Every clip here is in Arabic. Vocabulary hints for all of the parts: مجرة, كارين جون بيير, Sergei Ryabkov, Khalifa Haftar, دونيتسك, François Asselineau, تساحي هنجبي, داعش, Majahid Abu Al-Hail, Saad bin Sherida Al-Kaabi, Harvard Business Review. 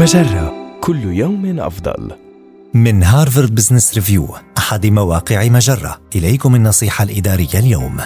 مجرة، كل يوم أفضل. من هارفارد بزنس ريفيو، أحد مواقع مجرة، إليكم النصيحة الإدارية اليوم.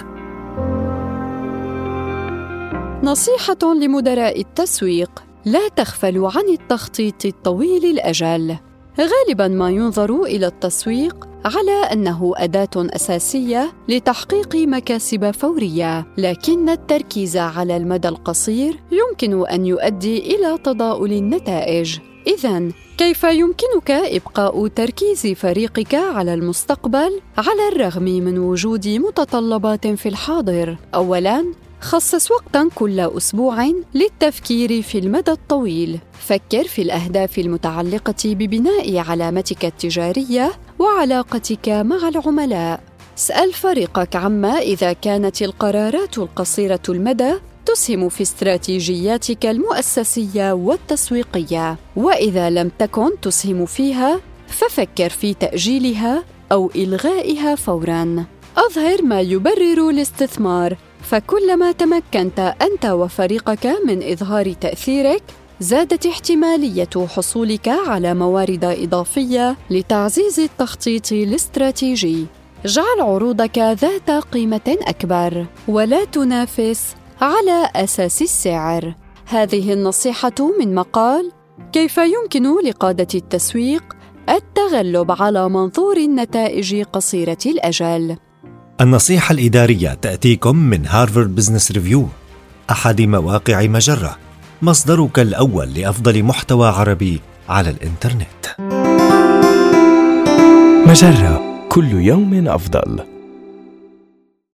نصيحة لمدراء التسويق: لا تغفلوا عن التخطيط الطويل الأجل. غالباً ما ينظر إلى التسويق على أنه أداة أساسية لتحقيق مكاسب فورية، لكن التركيز على المدى القصير يمكن أن يؤدي إلى تضاؤل النتائج. إذن، كيف يمكنك إبقاء تركيز فريقك على المستقبل على الرغم من وجود متطلبات في الحاضر؟ أولاً، خصص وقتاً كل أسبوع للتفكير في المدى الطويل. فكر في الأهداف المتعلقة ببناء علامتك التجارية وعلاقتك مع العملاء. اسأل فريقك عما إذا كانت القرارات القصيرة المدى تسهم في استراتيجياتك المؤسسية والتسويقية، وإذا لم تكن تسهم فيها ففكر في تأجيلها أو إلغائها فوراً. أظهر ما يبرر الاستثمار، فكلما تمكنت أنت وفريقك من إظهار تأثيرك زادت احتمالية حصولك على موارد إضافية لتعزيز التخطيط الاستراتيجي. اجعل عروضك ذات قيمة أكبر ولا تنافس على أساس السعر. هذه النصيحة من مقال كيف يمكن لقادة التسويق التغلب على منظور النتائج قصيرة الأجل. النصيحة الإدارية تأتيكم من هارفارد بزنس ريفيو، أحد مواقع مجرة، مصدرك الأول لأفضل محتوى عربي على الإنترنت. مجرة، كل يوم أفضل.